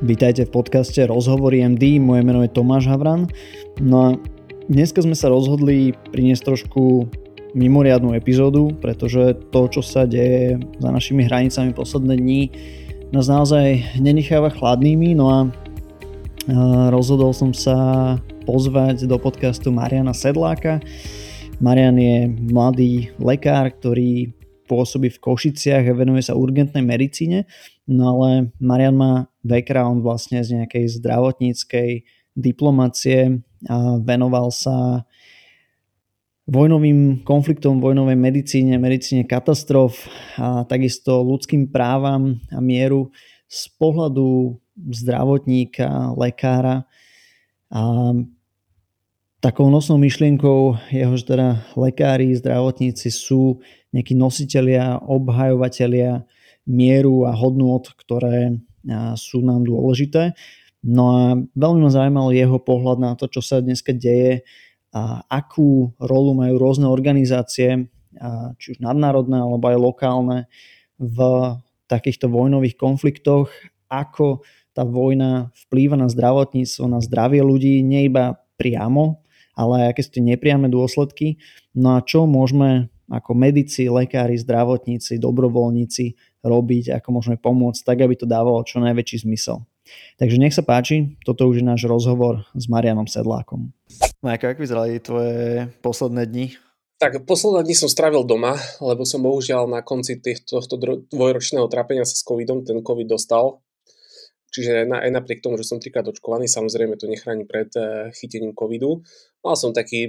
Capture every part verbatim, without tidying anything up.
Vítajte v podcaste Rozhovory em dé, moje meno je Tomáš Havran. No a dneska sme sa rozhodli priniesť trošku mimoriadnu epizódu, pretože to, čo sa deje za našimi hranicami posledné dni, nás naozaj nenecháva chladnými. No a rozhodol som sa pozvať do podcastu Mariana Sedláka. Marian je mladý lekár, ktorý pôsobí v Košiciach a venuje sa urgentnej medicíne. No ale Marian má background vlastne z nejakej zdravotníckej diplomacie a venoval sa vojnovým konfliktom, vojnovej medicíne, medicíne katastrof a takisto ľudským právam a mieru z pohľadu zdravotníka, lekára. A takou nosnou myšlienkou je, že teda lekári, zdravotníci sú nejakí nositelia, obhajovatelia mieru a hodnôt, ktoré sú nám dôležité. No a veľmi ma zaujímal jeho pohľad na to, čo sa dneska deje a akú rolu majú rôzne organizácie, či už nadnárodné alebo aj lokálne, v takýchto vojnových konfliktoch, ako tá vojna vplýva na zdravotníctvo, na zdravie ľudí, nie iba priamo, ale aj aké sú tie nepriame dôsledky. No a čo môžeme ako medici, lekári, zdravotníci, dobrovoľníci robiť, ako môžeme pomôcť, tak aby to dávalo čo najväčší zmysel. Takže nech sa páči, toto už je náš rozhovor s Marianom Sedlákom. Majka, ako vyzerali tvoje posledné dni? Tak posledné dni som strávil doma, lebo som bohužiaľ na konci tohto dvojročného trápenia sa s covidom, ten covid dostal. Čiže aj napriek tomu, že som trikrát očkovaný, samozrejme to nechráni pred chytením covidu. Mal som taký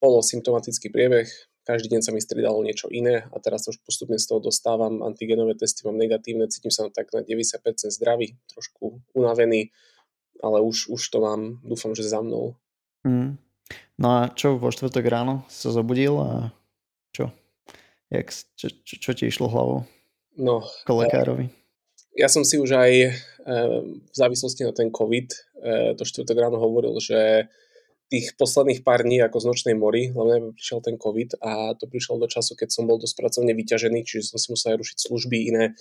polosymptomatický priebeh, každý deň sa mi striedalo niečo iné a teraz už postupne z toho dostávam antigenové testy, mám negatívne, cítim sa tak na deväťdesiat percent zdravý, trošku unavený, ale už, už to mám, dúfam, že za mnou. Mm. No a čo, vo štvrtok ráno sa zobudil a čo? Jak, čo, čo, čo ti išlo hlavou? No, k lekárovi? Ja som si už aj v závislosti na ten COVID to štvrtok ráno hovoril, že tých posledných pár dní ako z nočnej mory, hlavne prišiel ten COVID a to prišlo do času, keď som bol dosť pracovne vyťažený, čiže som si musel aj rušiť služby, iné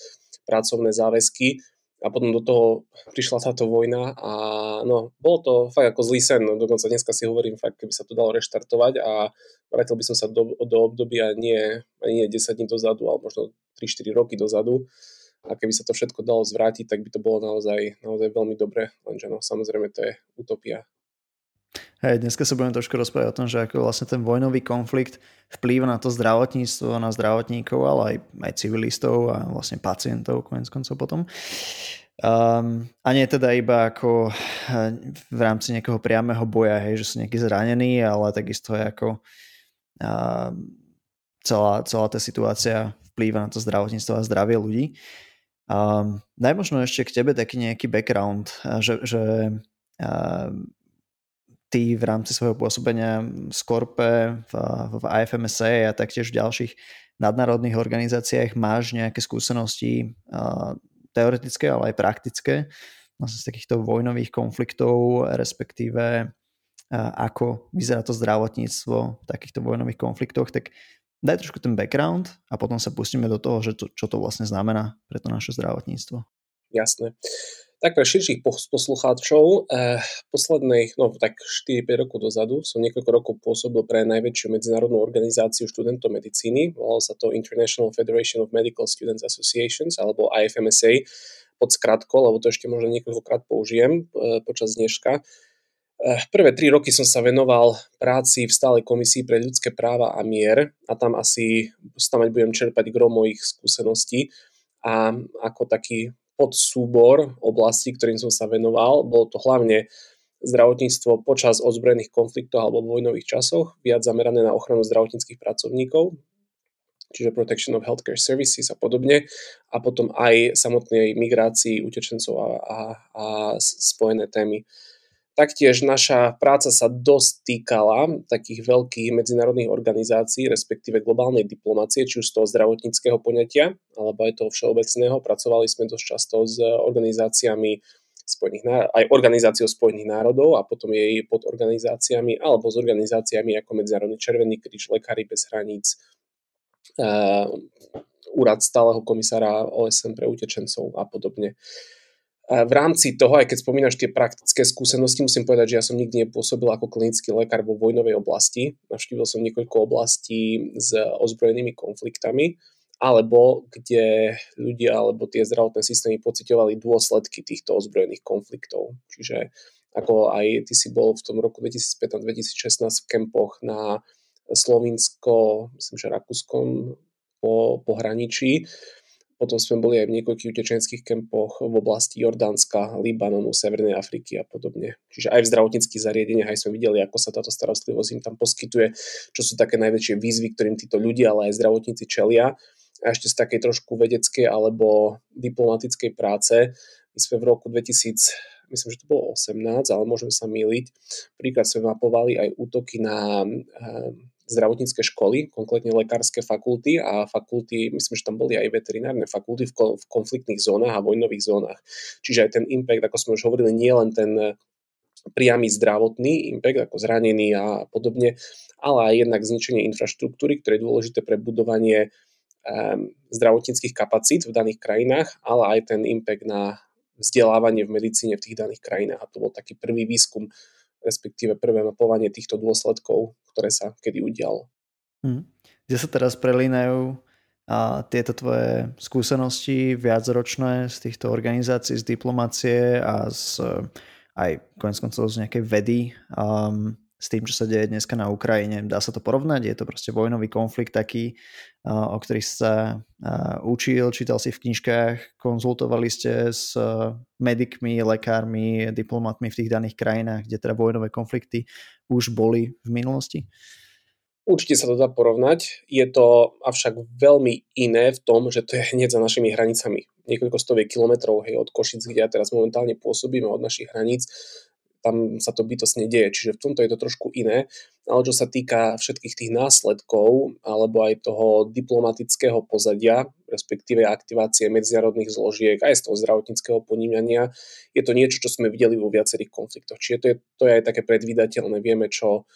pracovné záväzky a potom do toho prišla táto vojna a no, bolo to fakt ako zlý sen, dokonca dneska si hovorím fakt, keby sa to dalo reštartovať a vrátil by som sa do, do obdobia nie, nie desať dní dozadu, ale možno tri štyri roky dozadu. A keby sa to všetko dalo zvrátiť, tak by to bolo naozaj, naozaj veľmi dobre, lenže no, samozrejme to je utopia. Hej, dneska sa budeme trošku rozprávať o tom, že ako vlastne ten vojnový konflikt vplýva na to zdravotníctvo, na zdravotníkov, ale aj, aj civilistov a vlastne pacientov koniec koncov potom. Um, a nie teda iba ako v rámci nejakého priamého boja, hej, že sú nejakí zranení, ale takisto je ako uh, celá, celá tá situácia vplýva na to zdravotníctvo a zdravie ľudí. Um, daj možno ešte k tebe taký nejaký background, že, že uh, ty v rámci svojho pôsobenia v Skorpe, v, v I F M S A a taktiež v ďalších nadnárodných organizáciách máš nejaké skúsenosti uh, teoretické, ale aj praktické vlastne z takýchto vojnových konfliktov, respektíve uh, ako vyzerá to zdravotníctvo v takýchto vojnových konfliktoch, tak daj trošku ten background a potom sa pustíme do toho, že to, čo to vlastne znamená pre to naše zdravotníctvo. Jasné. Tak pre širších poslucháčov eh, posledných, no tak štyri päť rokov dozadu som niekoľko rokov pôsobil pre najväčšiu medzinárodnú organizáciu študentov medicíny. Volalo sa to International Federation of Medical Students Associations alebo I F M S A pod skratkou, lebo to ešte možno niekoľkokrát použijem eh, počas dneška. Prvé tri roky som sa venoval práci v stálej komisii pre ľudské práva a mier a tam asi snáď budem čerpať gro mojich skúseností a ako taký podsúbor oblastí, ktorým som sa venoval, bolo to hlavne zdravotníctvo počas ozbrojených konfliktov alebo vojnových časoch, viac zamerané na ochranu zdravotníckych pracovníkov, čiže protection of healthcare services a podobne, a potom aj samotnej migrácii utečencov a, a, a spojené témy. Taktiež naša práca sa dosť týkala takých veľkých medzinárodných organizácií, respektíve globálnej diplomacie, či už z toho zdravotníckeho poňatia, alebo aj toho všeobecného. Pracovali sme dosť často s organizáciami Spojených národov, aj organizáciou Spojených národov a potom jej podorganizáciami, alebo s organizáciami ako Medzinárodný Červený kríž, Lekári bez hraníc, uh, Úrad stáleho komisára O S N pre utečencov a podobne. v rámci toho, aj keď spomínaš tie praktické skúsenosti, musím povedať, že ja som nikdy nepôsobil ako klinický lekár vo vojnovej oblasti. Navštívil som niekoľko oblastí s ozbrojenými konfliktami, alebo kde ľudia alebo tie zdravotné systémy pociťovali dôsledky týchto ozbrojených konfliktov. Čiže ako aj ty si bol v tom roku dvetisícpätnásť dvetisícšestnásť v kempoch na Slovinsko, myslím, že Rakúskom po pohraničí. Potom sme boli aj v niekoľkých utečenských kempoch v oblasti Jordánska, Libanonu, Severnej Afriky a podobne. Čiže aj v zdravotníckych zariadeniach aj sme videli, ako sa táto starostlivosť im tam poskytuje, čo sú také najväčšie výzvy, ktorým títo ľudia, ale aj zdravotníci čelia. A ešte z takej trošku vedeckej alebo diplomatickej práce. My sme v roku dvetisíc, myslím, že to bolo osemnásť, ale môžeme sa mýliť. Príklad sme mapovali aj útoky na zdravotnícke školy, konkrétne lekárske fakulty a fakulty, myslím, že tam boli aj veterinárne fakulty v konfliktných zónach a vojnových zónach. Čiže aj ten impact, ako sme už hovorili, nie len ten priamy zdravotný impact, ako zranení a podobne, ale aj jednak zničenie infraštruktúry, ktoré je dôležité pre budovanie zdravotníckych kapacít v daných krajinách, ale aj ten impact na vzdelávanie v medicíne v tých daných krajinách. A to bol taký prvý výskum, respektíve prvé mapovanie týchto dôsledkov, ktoré sa kedy udialo. Hmm. Kde sa teraz prelínajú a tieto tvoje skúsenosti viacročné z týchto organizácií, z diplomácie a z, aj koniec koncov z nejakej vedy um, s tým, čo sa deje dneska na Ukrajine. Dá sa to porovnať? Je to proste vojnový konflikt taký, o ktorých sa učil, čítal si v knižkách, konzultovali ste s medikmi, lekármi, diplomatmi v tých daných krajinách, kde teda vojnové konflikty už boli v minulosti? Určite sa to dá porovnať. Je to avšak veľmi iné v tom, že to je hneď za našimi hranicami. Niekoľko stoviek kilometrov hej, od Košic, kde ja teraz momentálne pôsobím, od našich hraníc, tam sa to bytostne deje, čiže v tomto je to trošku iné, ale čo sa týka všetkých tých následkov, alebo aj toho diplomatického pozadia, respektíve aktivácie medzinárodných zložiek, aj z toho zdravotníckeho ponímania, je to niečo, čo sme videli vo viacerých konfliktoch, čiže to je, to je aj také predvídateľné, vieme, čo,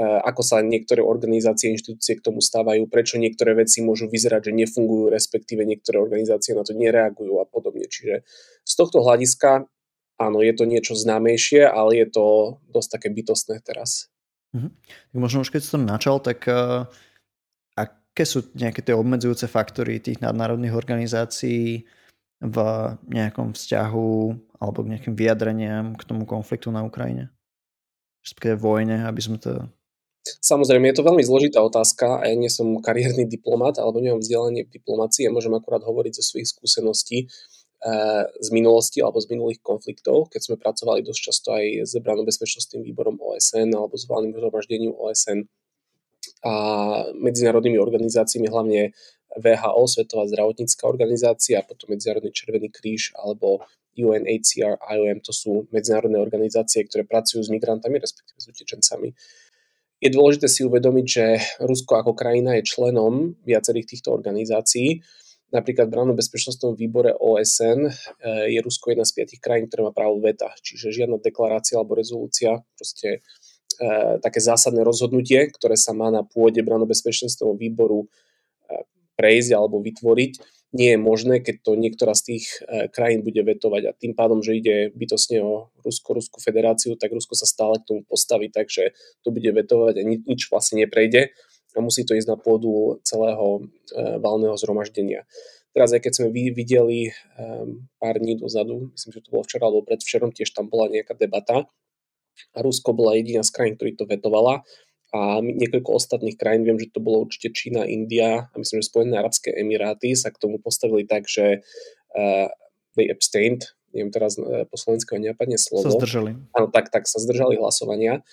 ako sa niektoré organizácie, inštitúcie k tomu stávajú, prečo niektoré veci môžu vyzerať, že nefungujú, respektíve niektoré organizácie na to nereagujú a podobne, čiže z tohto hľadiska áno, je to niečo známejšie, ale je to dosť také bytostné teraz. Mhm. Tak možno už keď si to načal, tak uh, aké sú nejaké tie obmedzujúce faktory tých nadnárodných organizácií v nejakom vzťahu alebo k nejakým vyjadreniam k tomu konfliktu na Ukrajine? Respektíve vojne, aby sme to... Samozrejme, je to veľmi zložitá otázka a ja nie som kariérny diplomat alebo nemám vzdelanie v diplomácii a môžem akurát hovoriť zo svojich skúseností z minulosti alebo z minulých konfliktov, keď sme pracovali dosť často aj s Branou bezpečnostným výborom O S N alebo s valným zhromaždením O S N a medzinárodnými organizáciami, hlavne W H O, Svetová zdravotnícka organizácia, a potom Medzinárodný Červený kríž alebo U N H C R, I O M, to sú medzinárodné organizácie, ktoré pracujú s migrantami, respektíve s utečencami. Je dôležité si uvedomiť, že Rusko ako krajina je členom viacerých týchto organizácií. Napríklad v Brannom bezpečnostnom výbore O S N je Rusko jedna z piatich krajín, ktoré má právo veta. Čiže žiadna deklarácia alebo rezolúcia, proste e, také zásadné rozhodnutie, ktoré sa má na pôde Brannom bezpečnostného výboru e, prejsť alebo vytvoriť, nie je možné, keď to niektorá z tých e, krajín bude vetovať. A tým pádom, že ide bytostne o Rusko, Ruskú federáciu, tak Rusko sa stále k tomu postaví, takže to bude vetovať a ni- nič vlastne neprejde. A musí to ísť na pôdu celého e, valného zhromaždenia. Teraz, aj keď sme videli e, pár dní dozadu, myslím, že to bolo včera alebo predvčerom, tiež tam bola nejaká debata a Rusko bola jediná z krajín, ktorý to vetovala a niekoľko ostatných krajín, viem, že to bolo určite Čína, India a myslím, že Spojené arabské emiráty sa k tomu postavili tak, že e, they abstained, neviem teraz e, po slovenského nenapadne slovo. Sa zdržali. Áno, tak, tak sa zdržali hlasovania.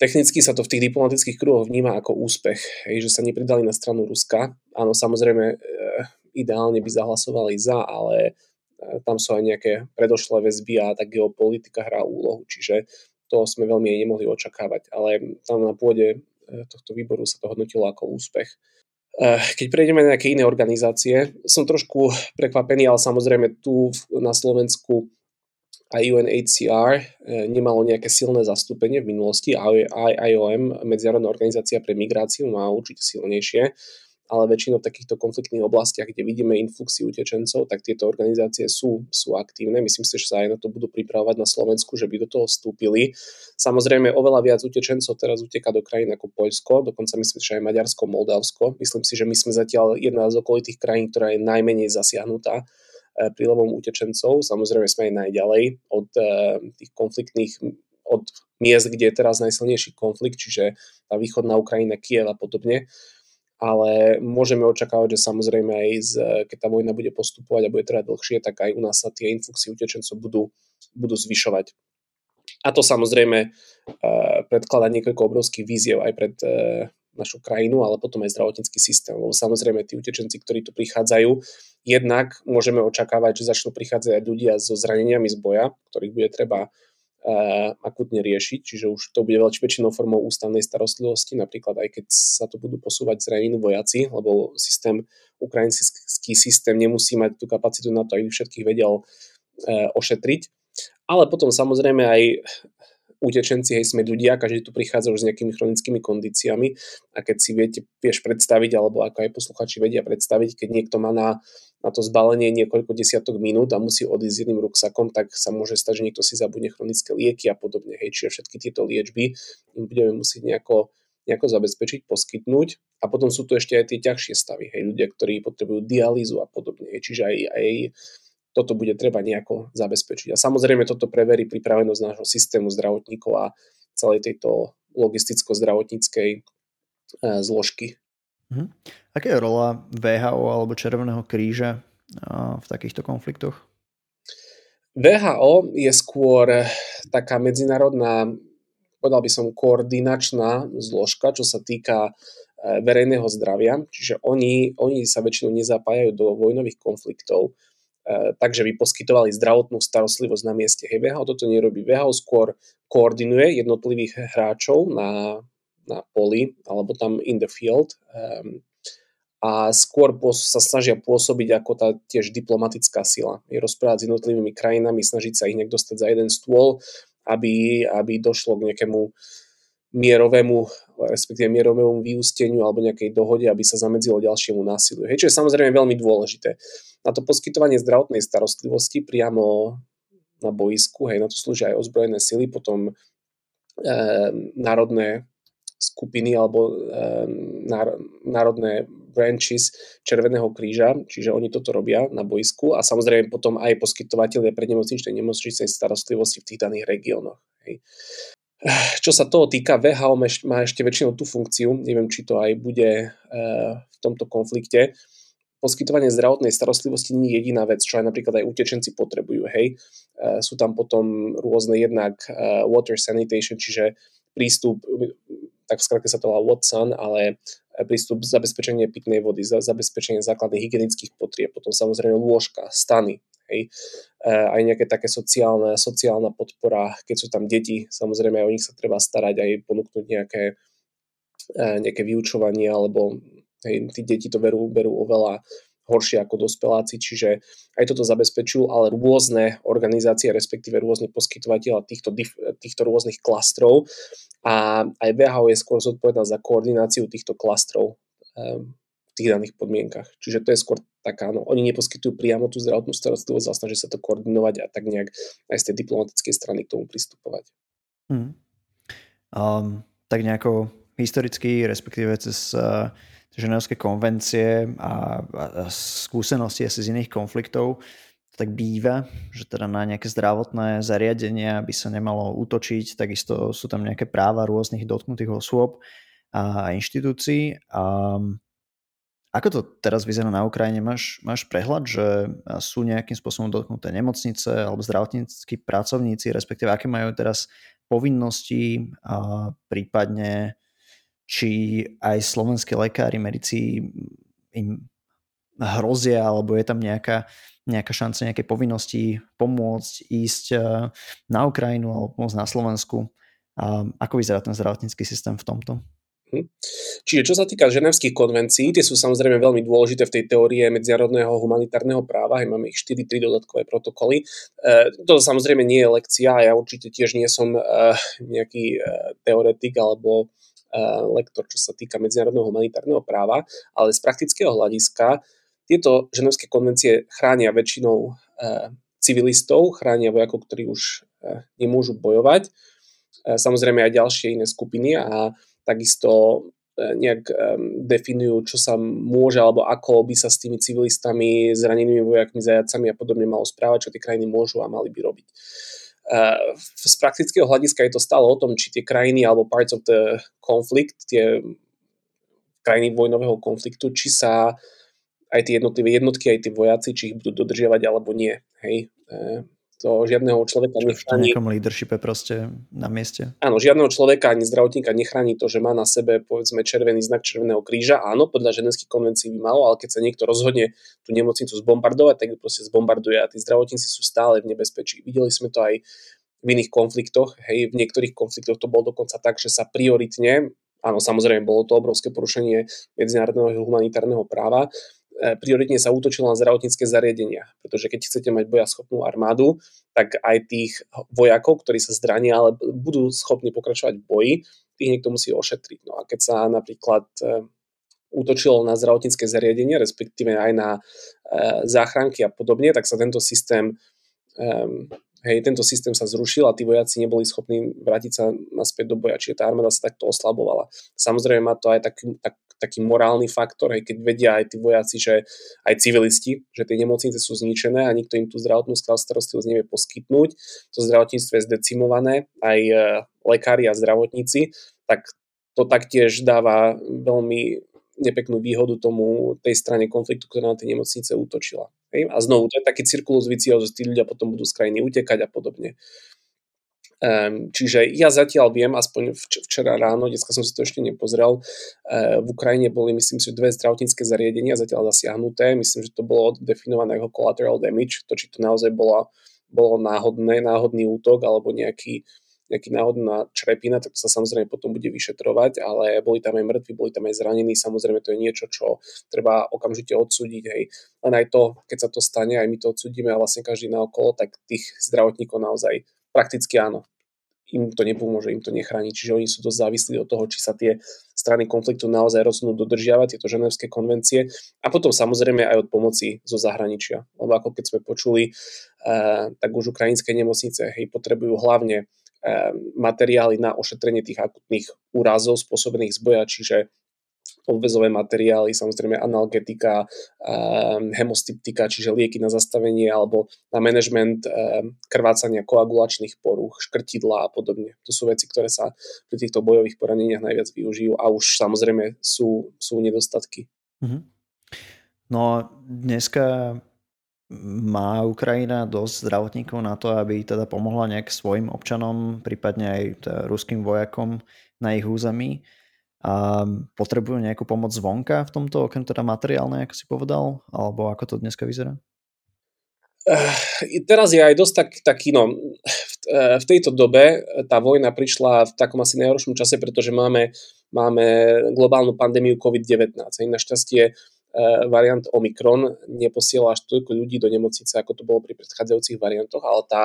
Technicky sa to v tých diplomatických kruhoch vníma ako úspech, hej, že sa nepridali na stranu Ruska. Áno, samozrejme, e, ideálne by zahlasovali za, ale e, tam sú aj nejaké predošlé väzby a tá geopolitika hrá úlohu, čiže to sme veľmi aj nemohli očakávať. Ale tam na pôde e, tohto výboru sa to hodnotilo ako úspech. E, keď prejdeme na nejaké iné organizácie, som trošku prekvapený, ale samozrejme tu na Slovensku a U N H C R nemalo nejaké silné zastúpenie v minulosti, aj I O M, Medzinárodná organizácia pre migráciu, má určite silnejšie, ale väčšinou v takýchto konfliktných oblastiach, kde vidíme influxy utečencov, tak tieto organizácie sú, sú aktívne. Myslím si, že sa aj na to budú pripravovať na Slovensku, že by do toho vstúpili. Samozrejme, oveľa viac utečencov teraz uteká do krajín ako Poľsko, dokonca myslím si, že aj Maďarsko, Moldavsko. Myslím si, že my sme zatiaľ jedna z okolitých krajín, ktorá je najmenej zasiahnutá prílevom utečencov. Samozrejme, sme aj najďalej od tých konfliktných, od miest, kde je teraz najsilnejší konflikt, čiže tá východná Ukrajina, Kyjev a podobne. Ale môžeme očakávať, že samozrejme aj z, keď tá vojna bude postupovať a bude trvať dlhšie, tak aj u nás sa tie influxy utečencov budú, budú zvyšovať. A to samozrejme predkladá niekoľko obrovských víziev aj pred našu krajinu, ale potom aj zdravotnícky systém. Lebo samozrejme tí utečenci, ktorí tu prichádzajú, jednak môžeme očakávať, že začnú prichádzať ľudia so zraneniami z boja, ktorých bude treba akutne riešiť, čiže už to bude väčšinou formou ústavnej starostlivosti, napríklad aj keď sa to budú posúvať zranení vojaci, lebo systém, ukrajinský systém nemusí mať tú kapacitu na to, aby všetkých vedel e, ošetriť. Ale potom samozrejme aj utečenci, hej, sme ľudia, každý tu prichádza už s nejakými chronickými kondíciami a keď si viete, vieš predstaviť, alebo ako aj posluchači vedia predstaviť, keď niekto má na, na to zbalenie niekoľko desiatok minút a musí odísť s jedným ruksakom, tak sa môže stať, že niekto si zabudne chronické lieky a podobne. Hej, čiže všetky tieto liečby im budeme musieť nejako, nejako zabezpečiť, poskytnúť. A potom sú tu ešte aj tie ťažšie stavy, hej, ľudia, ktorí potrebujú dialýzu a podobne. Hej, čiže aj, aj toto bude treba nejako zabezpečiť. A samozrejme toto preverí pripravenosť nášho systému zdravotníkov a celej tejto logisticko-zdravotníckej zložky. Mhm. Aká je rola vé há ó alebo Červeného kríža v takýchto konfliktoch? vé há ó je skôr taká medzinárodná, povedal by som, koordinačná zložka, čo sa týka verejného zdravia. Čiže oni, oni sa väčšinou nezapájajú do vojnových konfliktov, takže by poskytovali zdravotnú starostlivosť na mieste. Hej, vé há ó toto nerobí. vé há ó skôr koordinuje jednotlivých hráčov na, na poli alebo tam in the field um, a skôr pos- sa snažia pôsobiť ako tá tiež diplomatická sila. Je rozprávať s jednotlivými krajinami, snažiť sa ich nejak dostať za jeden stôl, aby, aby došlo k nejakému mierovému, respektíve mierovému vyústeniu alebo nejakej dohode, aby sa zamedzilo ďalšiemu násiliu. Hej, čo je samozrejme veľmi dôležité. Na to poskytovanie zdravotnej starostlivosti priamo na boisku, hej, na to slúžia aj ozbrojené sily, potom e, národné skupiny alebo e, národné branches Červeného kríža, čiže oni toto robia na boisku a samozrejme potom aj poskytovateľia prednemocničnej nemocničnej starostlivosti v tých daných regiónoch. Hej. Čo sa toho týka, vé há ó má ešte väčšinou tú funkciu, neviem, či to aj bude v tomto konflikte. Poskytovanie zdravotnej starostlivosti nie je jediná vec, čo aj napríklad aj utečenci potrebujú. Hej. Sú tam potom rôzne jednak water sanitation, čiže prístup, tak v skratke sa to volá WOTSAN, ale prístup, zabezpečenie pitnej vody, zabezpečenie základných hygienických potrieb, potom samozrejme lôžka, stany. Hej. Aj nejaké také sociálne, sociálna podpora, keď sú tam deti, samozrejme aj o nich sa treba starať, aj ponúknuť nejaké, nejaké vyučovanie, alebo hej, tí deti to berú, berú oveľa horšie ako dospeláci, čiže aj toto zabezpečujú, ale rôzne organizácie, respektíve rôzne poskytovateľa týchto, týchto rôznych klastrov a aj vé há ó je skôr zodpovedná za koordináciu týchto klastrov v tých daných podmienkach, čiže to je skôr tak áno, oni neposkytujú priamo tú zdravotnú starostlivosť, ale snažia sa to koordinovať a tak nejak aj z tej diplomatickej strany k tomu pristupovať. Hmm. Um, tak nejako historicky, respektíve cez uh, ženevské konvencie a, a, a skúsenosti asi z iných konfliktov, tak býva, že teda na nejaké zdravotné zariadenia by sa nemalo útočiť, takisto sú tam nejaké práva rôznych dotknutých osôb a inštitúcií a ako to teraz vyzerá na Ukrajine? Máš, máš prehľad, že sú nejakým spôsobom dotknuté nemocnice alebo zdravotníckí pracovníci, respektíve aké majú teraz povinnosti a prípadne či aj slovenskí lekári, medici im hrozia alebo je tam nejaká, nejaká šanca, nejaké povinnosti pomôcť ísť na Ukrajinu alebo pomôcť na Slovensku. A ako vyzerá ten zdravotnícky systém v tomto? Čiže čo sa týka ženevských konvencií, tie sú samozrejme veľmi dôležité v tej teórie medzinárodného humanitárneho práva, aj máme ich štyri, tri dodatkové protokoly. E, to samozrejme nie je lekcia, ja určite tiež nie som e, nejaký e, teoretik alebo lektor, čo sa týka medzinárodného humanitárneho práva, ale z praktického hľadiska tieto ženevské konvencie chránia väčšinou civilistov, chránia vojakov, ktorí už nemôžu bojovať, samozrejme aj ďalšie iné skupiny a takisto nejak definujú, čo sa môže alebo ako by sa s tými civilistami, zranenými vojakmi, zajacami a podobne malo správať, čo tie krajiny môžu a mali by robiť. Z praktického hľadiska je to stále o tom, či tie krajiny alebo parts of the conflict, tie krajiny vojnového konfliktu, či sa aj tie jednotlivé jednotky, aj tie vojaci, či ich budú dodržiavať alebo nie. Hej. To žiadneho človeka nechráni. V nejakom leadershipe proste na mieste. Áno, žiadneho človeka ani zdravotníka nechráni to, že má na sebe, povedzme, červený znak Červeného kríža. Áno, podľa ženevských konvencií by malo, ale keď sa niekto rozhodne tú nemocnicu zbombardovať, tak ju proste zbombarduje a tí zdravotníci sú stále v nebezpečí. Videli sme to aj v iných konfliktoch. Hej, v niektorých konfliktoch to bolo dokonca tak, že sa prioritne, áno, samozrejme, bolo to obrovské porušenie medzinárodného humanitárneho práva, prioritne sa útočilo na zdravotnícke zariadenia, pretože keď chcete mať bojaschopnú armádu, tak aj tých vojakov, ktorí sa zdrania, ale budú schopní pokračovať v boji, tých niekto musí ošetriť. No a keď sa napríklad útočilo na zdravotnícke zariadenie, respektíve aj na záchranky a podobne, tak sa tento systém, hej, tento systém sa zrušil a tí vojaci neboli schopní vrátiť sa naspäť do boja, čiže tá armáda sa takto oslabovala. Samozrejme má to aj taký, tak taký morálny faktor, hej, keď vedia aj tí vojaci, že aj civilisti, že tie nemocnice sú zničené a nikto im tú zdravotnú starostlivosť nevie poskytnúť, to zdravotníctvo je zdecimované, aj e, lekári a zdravotníci, tak to taktiež dáva veľmi nepeknú výhodu tomu tej strane konfliktu, ktorá na tie nemocnice útočila. Hej. A znovu, to je taký cirkulus viciosus, tí ľudia potom budú z krajiny utekať a podobne. Um, čiže ja zatiaľ viem, aspoň vč- včera ráno, dneska som si to ešte nepozrel, uh, v Ukrajine boli, myslím si, dve zdravotnícke zariadenia zatiaľ zasiahnuté, myslím, že to bolo definované ako collateral damage, to či to naozaj bola, bolo náhodné, náhodný útok alebo nejaký, nejaký náhodná črepina, tak to sa samozrejme potom bude vyšetrovať, ale boli tam aj mŕtvi, boli tam aj zranení, samozrejme to je niečo, čo treba okamžite odsúdiť, hej. Len aj to, keď sa to stane, aj my to odsúdime a vlastne každý naokolo, tak tých zdravotníkov naozaj prakticky áno, im to nepomôže, im to nechráni, čiže oni sú dosť závislí od toho, či sa tie strany konfliktu naozaj rozhodnú dodržiavať tieto ženevské konvencie a potom samozrejme aj od pomoci zo zahraničia, lebo ako keď sme počuli, uh, tak už ukrajinské nemocnice, hej, potrebujú hlavne uh, materiály na ošetrenie tých akutných úrazov spôsobených z boja, čiže obväzové materiály, samozrejme analgetika, um, hemostyptika, čiže lieky na zastavenie alebo na manažment um, krvácania, koagulačných porúch, škrtidla a podobne. To sú veci, ktoré sa pri týchto bojových poraneniach najviac využijú a už samozrejme sú, sú nedostatky. Mm-hmm. No dneska má Ukrajina dosť zdravotníkov na to, aby teda pomohla nejak svojim občanom, prípadne aj teda ruským vojakom na ich území. A potrebujú nejakú pomoc zvonka v tomto, okrem teda materiálne, ako si povedal? Alebo ako to dneska vyzerá? Uh, teraz je aj dosť tak, taký, no, v, v tejto dobe tá vojna prišla v takom asi najhoršom čase, pretože máme, máme globálnu pandémiu covid devätnásť. Našťastie variant Omikron neposiela až toľko ľudí do nemocnice, ako to bolo pri predchádzajúcich variantoch, ale tá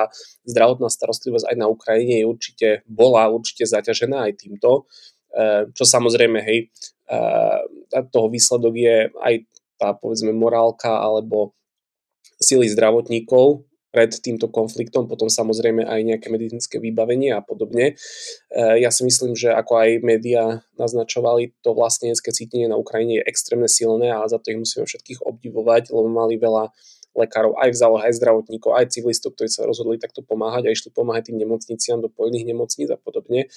zdravotná starostlivosť aj na Ukrajine je určite bola určite zaťažená aj týmto. Čo samozrejme, hej, toho výsledok je aj tá, povedzme, morálka alebo sily zdravotníkov pred týmto konfliktom, potom samozrejme aj nejaké medicínske vybavenie a podobne. Ja si myslím, že ako aj médiá naznačovali, to vlastenecké cítenie na Ukrajine je extrémne silné a za to ich musíme všetkých obdivovať, lebo mali veľa lekárov, aj v zálohe, aj zdravotníkov, aj civilistov, ktorí sa rozhodli takto pomáhať a išli pomáhať tým nemocniciam do poľných nemocníc a podobne.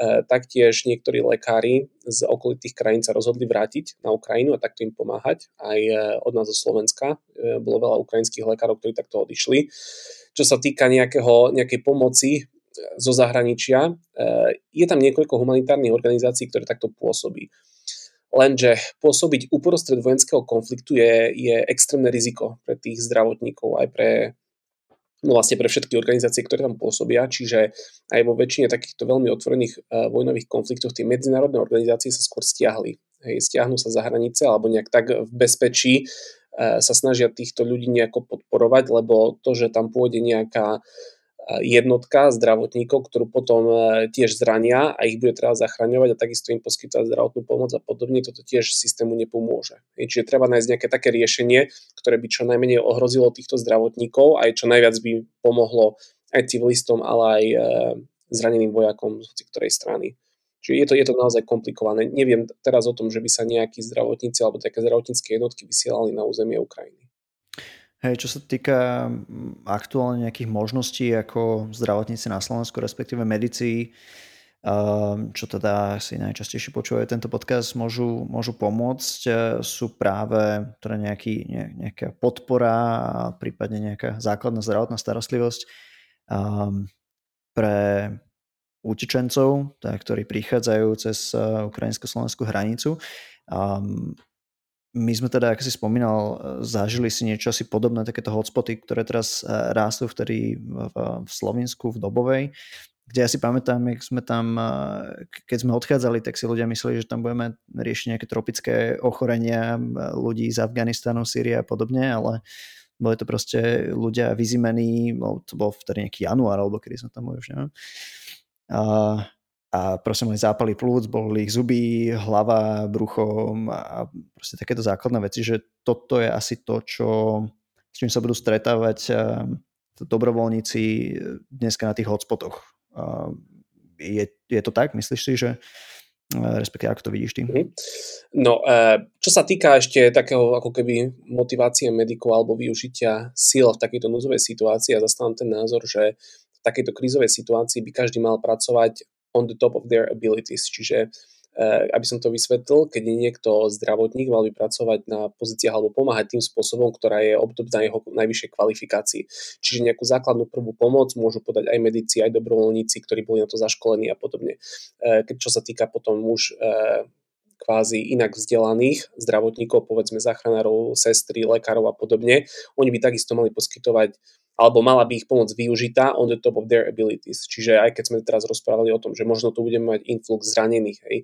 Taktiež niektorí lekári z okolitých krajín sa rozhodli vrátiť na Ukrajinu a takto im pomáhať. Aj od nás zo Slovenska bolo veľa ukrajinských lekárov, ktorí takto odišli. Čo sa týka nejakého, nejakej pomoci zo zahraničia, je tam niekoľko humanitárnych organizácií, ktoré takto pôsobí. Lenže pôsobiť uprostred vojenského konfliktu je, je extrémne riziko pre tých zdravotníkov, aj pre no vlastne pre všetky organizácie, ktoré tam pôsobia, čiže aj vo väčšine takýchto veľmi otvorených uh, vojnových konfliktov tie medzinárodné organizácie sa skôr stiahli. Hej, stiahnu sa za hranice alebo nejak tak v bezpečí uh, sa snažia týchto ľudí nejako podporovať, lebo to, že tam pôjde nejaká uh, jednotka zdravotníkov, ktorú potom tiež zrania a ich bude treba zachraňovať a takisto im poskytovať zdravotnú pomoc a podobne, toto tiež systému nepomôže. Čiže treba nájsť nejaké také riešenie, ktoré by čo najmenej ohrozilo týchto zdravotníkov a čo najviac by pomohlo aj civilistom, ale aj zraneným vojakom z ktorej strany. Čiže je to, je to naozaj komplikované. Neviem teraz o tom, že by sa nejakí zdravotníci alebo také zdravotnícke jednotky vysielali na územie Ukrajiny. Hej, čo sa týka aktuálne nejakých možností ako zdravotníci na Slovensku, respektíve medici, čo teda si najčastejšie počúvajú tento podcast, môžu, môžu pomôcť, sú práve teda nejaký, ne, nejaká podpora a prípadne nejaká základná zdravotná starostlivosť pre utečencov, teda, ktorí prichádzajú cez ukrajinsko-slovenskú hranicu. My sme teda, ako si spomínal, zažili si niečo asi podobné, takéto hotspoty, ktoré teraz rástú vtedy v Slovinsku, v Dobovej, kde ja si pamätám, jak sme tam, keď sme odchádzali, tak si ľudia mysleli, že tam budeme riešiť nejaké tropické ochorenia ľudí z Afganistanu, Sýrie a podobne, ale boli to proste ľudia vyzimení, to bol vtedy nejaký január, alebo kedy sme tam boli, už neviem. A A proste mali zápaly plúc, boli ich zuby, hlava, brucho a proste takéto základné veci, že toto je asi to, čo, s čím sa budú stretávať dobrovoľníci dneska na tých hotspotoch. Je, je to tak? Myslíš si, že respektíve, ako to vidíš ty? No, čo sa týka ešte takého ako keby motivácie medikov alebo využitia síl v takejto núdzovej situácii, ja zastávam ten názor, že v takejto krízovej situácii by každý mal pracovať on the top of their abilities. Čiže, aby som to vysvetlil, keď je niekto zdravotník, mal by pracovať na pozíciách alebo pomáhať tým spôsobom, ktorá je obdobná jeho najvyššej kvalifikácii. Čiže nejakú základnú prvú pomoc môžu podať aj medici, aj dobrovoľníci, ktorí boli na to zaškolení a podobne. Keď čo sa týka potom už kvázi inak vzdelaných zdravotníkov, povedzme záchranárov, sestry, lekárov a podobne, oni by takisto mali poskytovať alebo mala by ich pomoc využitá on the top of their abilities. Čiže aj keď sme teraz rozprávali o tom, že možno tu budeme mať influx zranených, hej,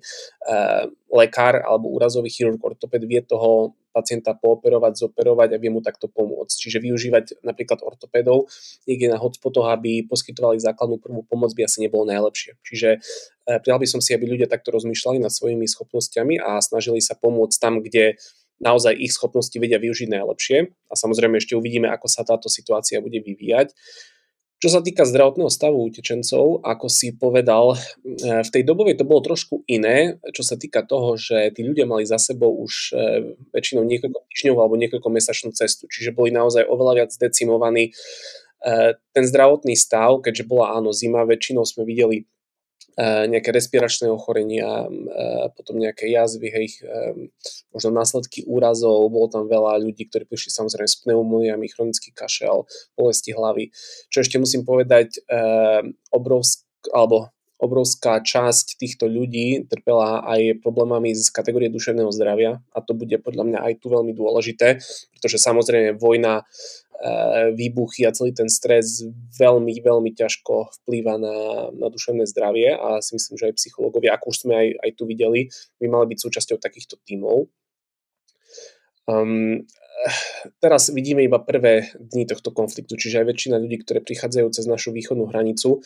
uh, lekár alebo úrazový chirurg, ortoped vie toho pacienta pooperovať, zoperovať a vie mu takto pomôcť. Čiže využívať napríklad ortopedov niekde na hotspotoch, aby poskytovali základnú prvú pomoc, by asi nebolo najlepšie. Čiže uh, prial by som si, aby ľudia takto rozmýšľali nad svojimi schopnosťami a snažili sa pomôcť tam, kde naozaj ich schopnosti vedia využiť najlepšie a samozrejme ešte uvidíme, ako sa táto situácia bude vyvíjať. Čo sa týka zdravotného stavu utečencov, ako si povedal, v tej dobovej to bolo trošku iné, čo sa týka toho, že tí ľudia mali za sebou už väčšinou niekoľko týždňov alebo niekoľko mesačnú cestu, čiže boli naozaj oveľa viac decimovaní. Ten zdravotný stav, keďže bola áno zima, väčšinou sme videli nejaké respiračné ochorenia, potom nejaké jazvy, hej, možno následky úrazov, bolo tam veľa ľudí, ktorí prišli samozrejme s pneumóniami, chronický kašel, bolesti hlavy. Čo ešte musím povedať, obrovsk, alebo obrovská časť týchto ľudí trpela aj problémami z kategórie duševného zdravia a to bude podľa mňa aj tu veľmi dôležité, pretože samozrejme vojna, výbuchy a celý ten stres veľmi, veľmi ťažko vplýva na, na duševné zdravie a si myslím, že aj psychológovia, ako už sme aj, aj tu videli, by mali byť súčasťou takýchto tímov. Um, teraz vidíme iba prvé dni tohto konfliktu, čiže aj väčšina ľudí, ktoré prichádzajú cez našu východnú hranicu,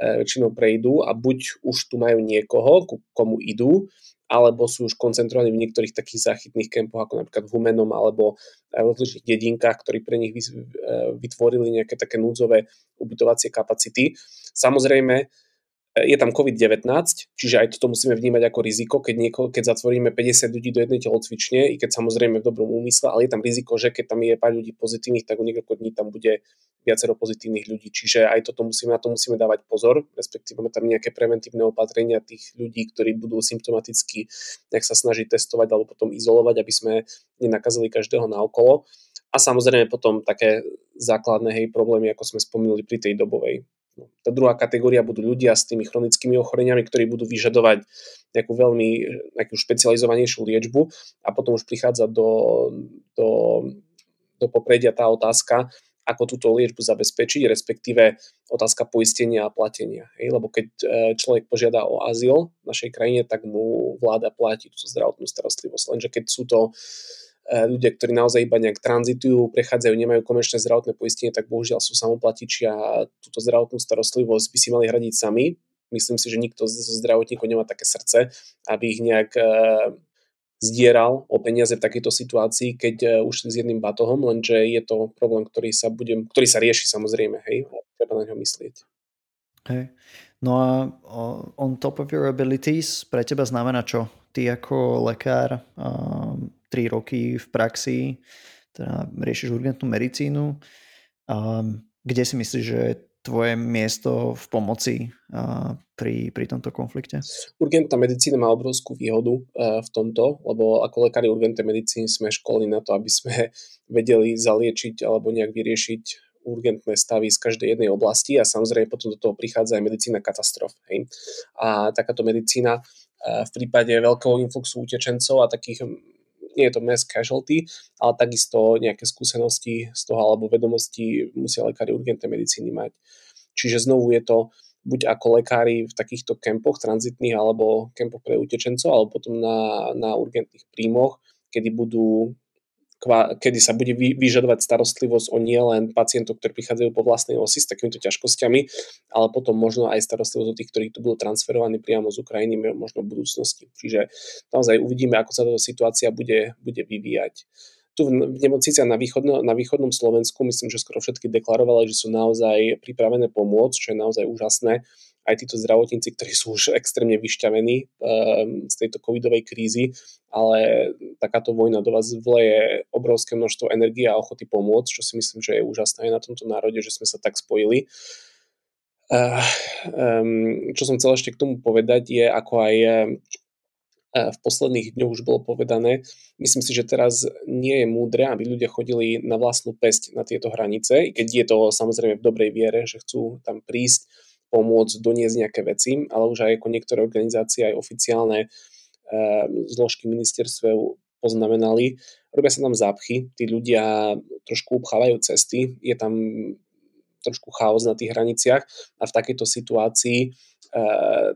väčšinou prejdú a buď už tu majú niekoho, ku komu idú, alebo sú už koncentrovaní v niektorých takých záchytných kempoch, ako napríklad v Humennom alebo v rôznych dedinkách, ktorí pre nich vytvorili nejaké také núdzové ubytovacie kapacity. Samozrejme, je tam COVID devätnásť, čiže aj toto musíme vnímať ako riziko, keď, nieko, keď zatvoríme päťdesiat ľudí do jednej telocvične, i keď samozrejme v dobrom úmysle, ale je tam riziko, že keď tam je pár ľudí pozitívnych, tak o niekoľko dní tam bude viacero pozitívnych ľudí. Čiže aj toto musíme, na to musíme dávať pozor, respektíve tam nejaké preventívne opatrenia tých ľudí, ktorí budú symptomaticky nejak sa snažiť testovať alebo potom izolovať, aby sme nenakazili každého naokolo. A samozrejme potom také základné hej, problémy, ako sme spomínali pri tej dobovej. Tá druhá kategória budú ľudia s tými chronickými ochoreniami, ktorí budú vyžadovať nejakú veľmi nejakú špecializovanejšiu liečbu a potom už prichádza do, do, do popredia tá otázka, ako túto liečbu zabezpečiť, respektíve otázka poistenia a platenia. Hej? Lebo keď človek požiada o azyl v našej krajine, tak mu vláda platí tú zdravotnú starostlivosť. Lenže keď sú to ľudia, ktorí naozaj iba nejak tranzitujú, prechádzajú, nemajú komerčné zdravotné poistenie, tak bohužiaľ sú samoplatiči a túto zdravotnú starostlivosť by si mali hradiť sami. Myslím si, že nikto zo zdravotníkov nemá také srdce, aby ich nejak zdieral o peniaze v takejto situácii, keď ušli s jedným batohom, lenže je to problém, ktorý sa, budem, ktorý sa rieši samozrejme, hej, treba na ňo myslieť. Hej. No a on top of your abilities pre teba znamená čo? Ty ako lekár um, tri roky v praxi, teda riešiš urgentnú medicínu. Um, kde si myslíš, že je tvoje miesto v pomoci uh, pri, pri tomto konflikte? Urgentná medicína má obrovskú výhodu uh, v tomto, lebo ako lekári urgentnej medicíny sme školení na to, aby sme vedeli zaliečiť alebo nejak vyriešiť urgentné stavy z každej jednej oblasti a samozrejme potom do toho prichádza aj medicína katastrof. Hej? A takáto medicína uh, v prípade veľkého influxu utečencov a takých, nie je to mass casualty, ale takisto nejaké skúsenosti z toho alebo vedomosti musia lekári urgentnej medicíny mať. Čiže znovu je to buď ako lekári v takýchto kempoch tranzitných alebo kempoch pre utečencov, alebo potom na, na urgentných príjmoch, kedy budú kedy sa bude vyžadovať starostlivosť o nielen pacientov, ktorí prichádzajú po vlastnej osi s takýmito ťažkosťami, ale potom možno aj starostlivosť o tých, ktorí tu budú transferovaní priamo z Ukrajiny, možno v budúcnosti. Čiže naozaj uvidíme, ako sa táto situácia bude, bude vyvíjať. Tu v nemocniciach na, na východnom Slovensku myslím, že skoro všetky deklarovali, že sú naozaj pripravené pomôcť, čo je naozaj úžasné. Aj títo zdravotníci, ktorí sú už extrémne vyšťavení um, z tejto covidovej krízy, ale takáto vojna do vás vleje obrovské množstvo energie a ochoty pomôcť, čo si myslím, že je úžasné aj na tomto národe, že sme sa tak spojili. Uh, um, čo som chcel ešte k tomu povedať je, ako aj uh, v posledných dňoch už bolo povedané, myslím si, že teraz nie je múdre, aby ľudia chodili na vlastnú päsť na tieto hranice, keď je to samozrejme v dobrej viere, že chcú tam prísť, pomôcť, doniesť nejaké veci, ale už aj ako niektoré organizácie, aj oficiálne e, zložky ministerstiev poznamenali. Robia sa tam zápchy, tí ľudia trošku upchávajú cesty, je tam trošku chaos na tých hraniciach a v takejto situácii e,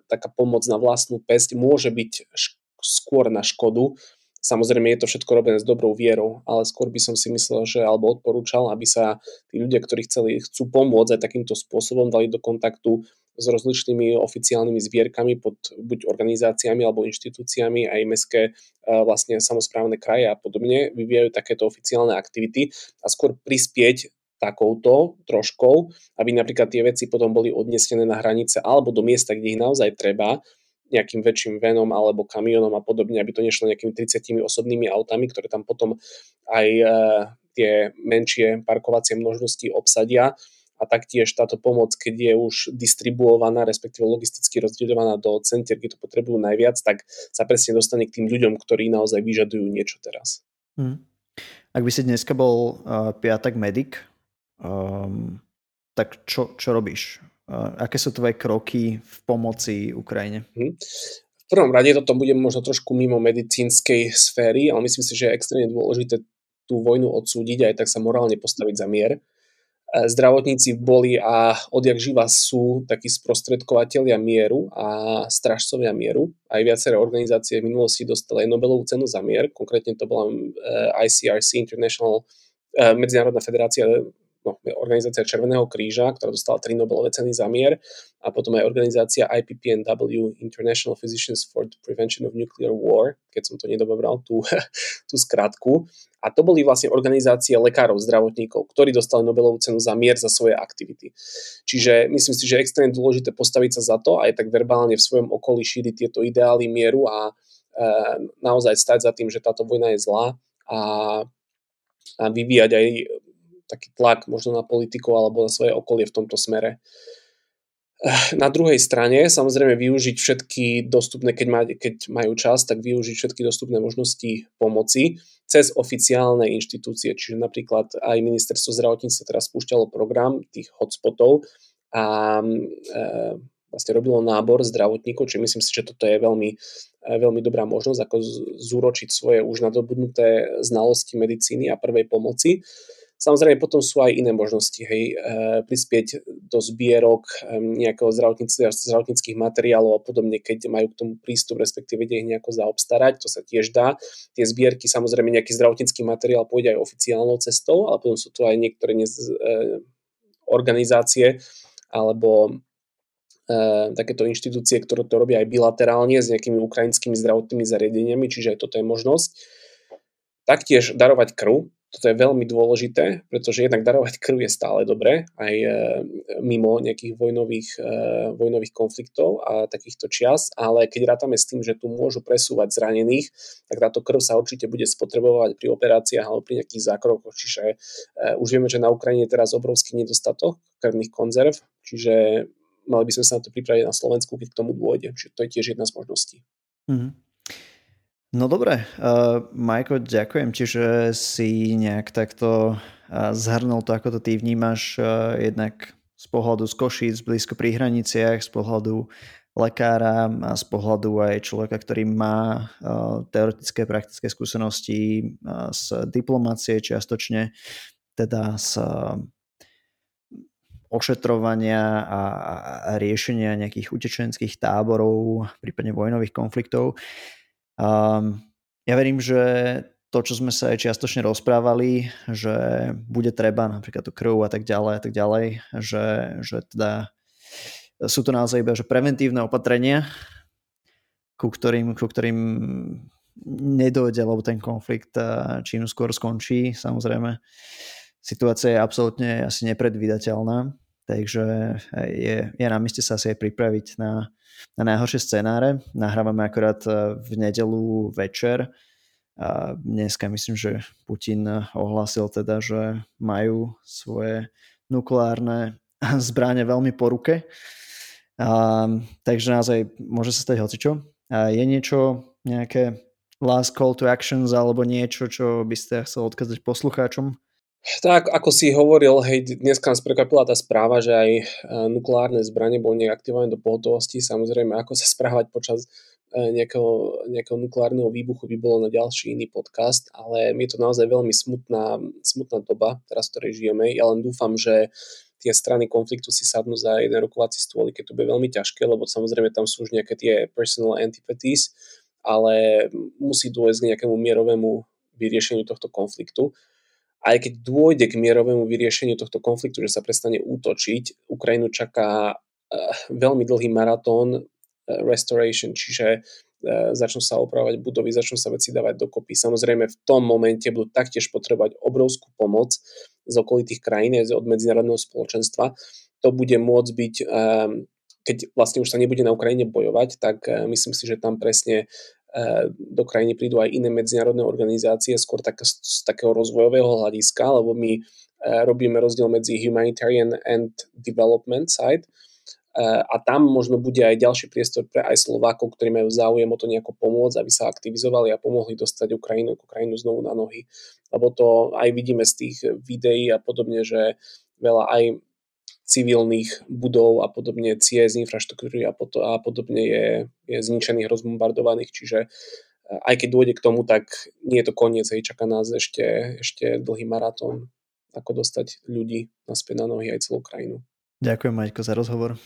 taká pomoc na vlastnú päsť môže byť šk- skôr na škodu. Samozrejme je to všetko robené s dobrou vierou, ale skôr by som si myslel, že alebo odporúčal, aby sa tí ľudia, ktorí chceli, chcú pomôcť aj takýmto spôsobom, dali do kontaktu s rozličnými oficiálnymi zbierkami pod buď organizáciami alebo inštitúciami, aj mestské vlastne samosprávne kraje a podobne, vyvíjajú takéto oficiálne aktivity a skôr prispieť takouto troškou, aby napríklad tie veci potom boli odnesené na hranice alebo do miesta, kde ich naozaj treba, nejakým väčším venom alebo kamionom a podobne, aby to nešlo nejakými tridsiatimi osobnými autami, ktoré tam potom aj e, tie menšie parkovacie množnosti obsadia. A taktiež táto pomoc, keď je už distribuovaná, respektíve logisticky rozdeľovaná do centier, kde to potrebujú najviac, tak sa presne dostane k tým ľuďom, ktorí naozaj vyžadujú niečo teraz. Hmm. Ak by si dneska bol uh, piatak medic, um, tak čo, čo robíš? Aké sú tvoje kroky v pomoci Ukrajine? V prvom rade toto bude možno trošku mimo medicínskej sféry, ale myslím si, že je extrémne dôležité tú vojnu odsúdiť a aj tak sa morálne postaviť za mier. Zdravotníci boli a odjak živa sú takí sprostredkovatelia mieru a strážcovia mieru. Aj viaceré organizácie v minulosti dostali Nobelovú cenu za mier, konkrétne to bola I C R C, International, Medzinárodná federácia No, organizácia Červeného kríža, ktorá dostala tri Nobelové ceny za mier a potom aj organizácia I P P N W, International Physicians for the Prevention of Nuclear War, keď som to nedobral tú, tú skratku. A to boli vlastne organizácie lekárov, zdravotníkov, ktorí dostali Nobelovú cenu za mier za svoje aktivity. Čiže myslím si, že je extrémne dôležité postaviť sa za to a aj tak verbálne v svojom okolí šíriť tieto ideály mieru a e, naozaj stať za tým, že táto vojna je zlá a, a vyvíjať aj taký tlak možno na politikov alebo na svoje okolie v tomto smere. Na druhej strane, samozrejme, využiť všetky dostupné, keď, maj, keď majú čas, tak využiť všetky dostupné možnosti pomoci cez oficiálne inštitúcie, čiže napríklad aj ministerstvo zdravotníctva teraz spúšťalo program tých hotspotov a e, vlastne robilo nábor zdravotníkov, čiže myslím si, že toto je veľmi, veľmi dobrá možnosť, ako zúročiť svoje už nadobudnuté znalosti medicíny a prvej pomoci. Samozrejme, potom sú aj iné možnosti, hej, prispieť do zbierok nejakého zdravotníckych materiálov a podobne, keď majú k tomu prístup, respektíve ich nejako zaobstarať, to sa tiež dá. Tie zbierky, samozrejme, nejaký zdravotnícky materiál pôjde aj oficiálnou cestou, ale potom sú tu aj niektoré nez, eh, organizácie alebo takéto inštitúcie, ktoré to robia aj bilaterálne s nejakými ukrajinskými zdravotnými zariadeniami, čiže aj toto je možnosť. Taktiež darovať krv, toto je veľmi dôležité, pretože jednak darovať krv je stále dobré, aj mimo nejakých vojnových, vojnových konfliktov a takýchto čias, ale keď rátame s tým, že tu môžu presúvať zranených, tak táto krv sa určite bude spotrebovať pri operáciách alebo pri nejakých zákrokoch, čiže už vieme, že na Ukrajine je teraz obrovský nedostatok krvných konzerv, čiže mali by sme sa na to pripraviť na Slovensku, keď k tomu dôjde. Čiže to je tiež jedna z možností. Mm. No dobre, uh, Majko, ďakujem ti, že si nejak takto uh, zhrnul to, ako to ty vnímaš uh, jednak z pohľadu z Košíc, blízko pri hraniciach, z pohľadu lekára a z pohľadu aj človeka, ktorý má uh, teoretické, praktické skúsenosti uh, z diplomácie čiastočne, teda z uh, ošetrovania a riešenia nejakých utečenských táborov, prípadne vojnových konfliktov. Um, ja verím, že to, čo sme sa aj čiastočne rozprávali, že bude treba napríklad tú krv a tak ďalej a tak ďalej, že, že teda sú to naozaj iba že preventívne opatrenia, ku ktorým, ku ktorým nedojde, lebo ten konflikt čím skôr skončí, samozrejme. Situácia je absolútne asi nepredvídateľná, takže je, je na mieste sa asi aj pripraviť na, na najhoršie scenáre. Nahrávame akorát v nedeľu večer. A dneska myslím, že Putin ohlásil teda, že majú svoje nukleárne zbrane veľmi po ruke. A, takže naozaj môže sa stať hocičo. A je niečo, nejaké last call to actions alebo niečo, čo by ste chcel odkázať poslucháčom? Tak, ako si hovoril, hej, dneska nás prekvapila tá správa, že aj nukleárne zbrane boli neaktivované do pohotovosti. Samozrejme, ako sa správať počas nejakého, nejakého nukleárneho výbuchu by bolo na ďalší iný podcast, ale je to naozaj veľmi smutná, smutná doba, teraz, v ktorej žijeme. Ja len dúfam, že tie strany konfliktu si sadnú za jeden rokovací stôl, keď to bude veľmi ťažké, lebo samozrejme tam sú už nejaké tie personal antipathies, ale musí dôjsť k nejakému mierovému vyriešeniu tohto konfliktu. Aj keď dôjde k mierovému vyriešeniu tohto konfliktu, že sa prestane útočiť, Ukrajinu čaká veľmi dlhý maratón restoration, čiže začnú sa opravovať budovy, začnú sa veci dávať dokopy. Samozrejme v tom momente budú taktiež potrebovať obrovskú pomoc z okolitých krajín, od medzinárodného spoločenstva. To bude môcť byť, keď vlastne už sa nebude na Ukrajine bojovať, tak myslím si, že tam presne do krajiny prídu aj iné medzinárodné organizácie, skôr tak, z takého rozvojového hľadiska, lebo my robíme rozdiel medzi humanitarian and development side a tam možno bude aj ďalší priestor pre aj Slovákov, ktorí majú záujem o to nejako pomôcť, aby sa aktivizovali a pomohli dostať Ukrajinu, Ukrajinu znovu na nohy. Lebo to aj vidíme z tých videí a podobne, že veľa aj civilných budov a podobne, ciest, infraštruktúry a, pod, a podobne je, je zničených, rozbombardovaných, čiže aj keď dôjde k tomu, tak nie je to koniec, hej, čaká nás ešte, ešte dlhý maratón, ako dostať ľudí naspäť na nohy aj celú krajinu. Ďakujem, Maťko, za rozhovor.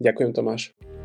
Ďakujem, Tomáš.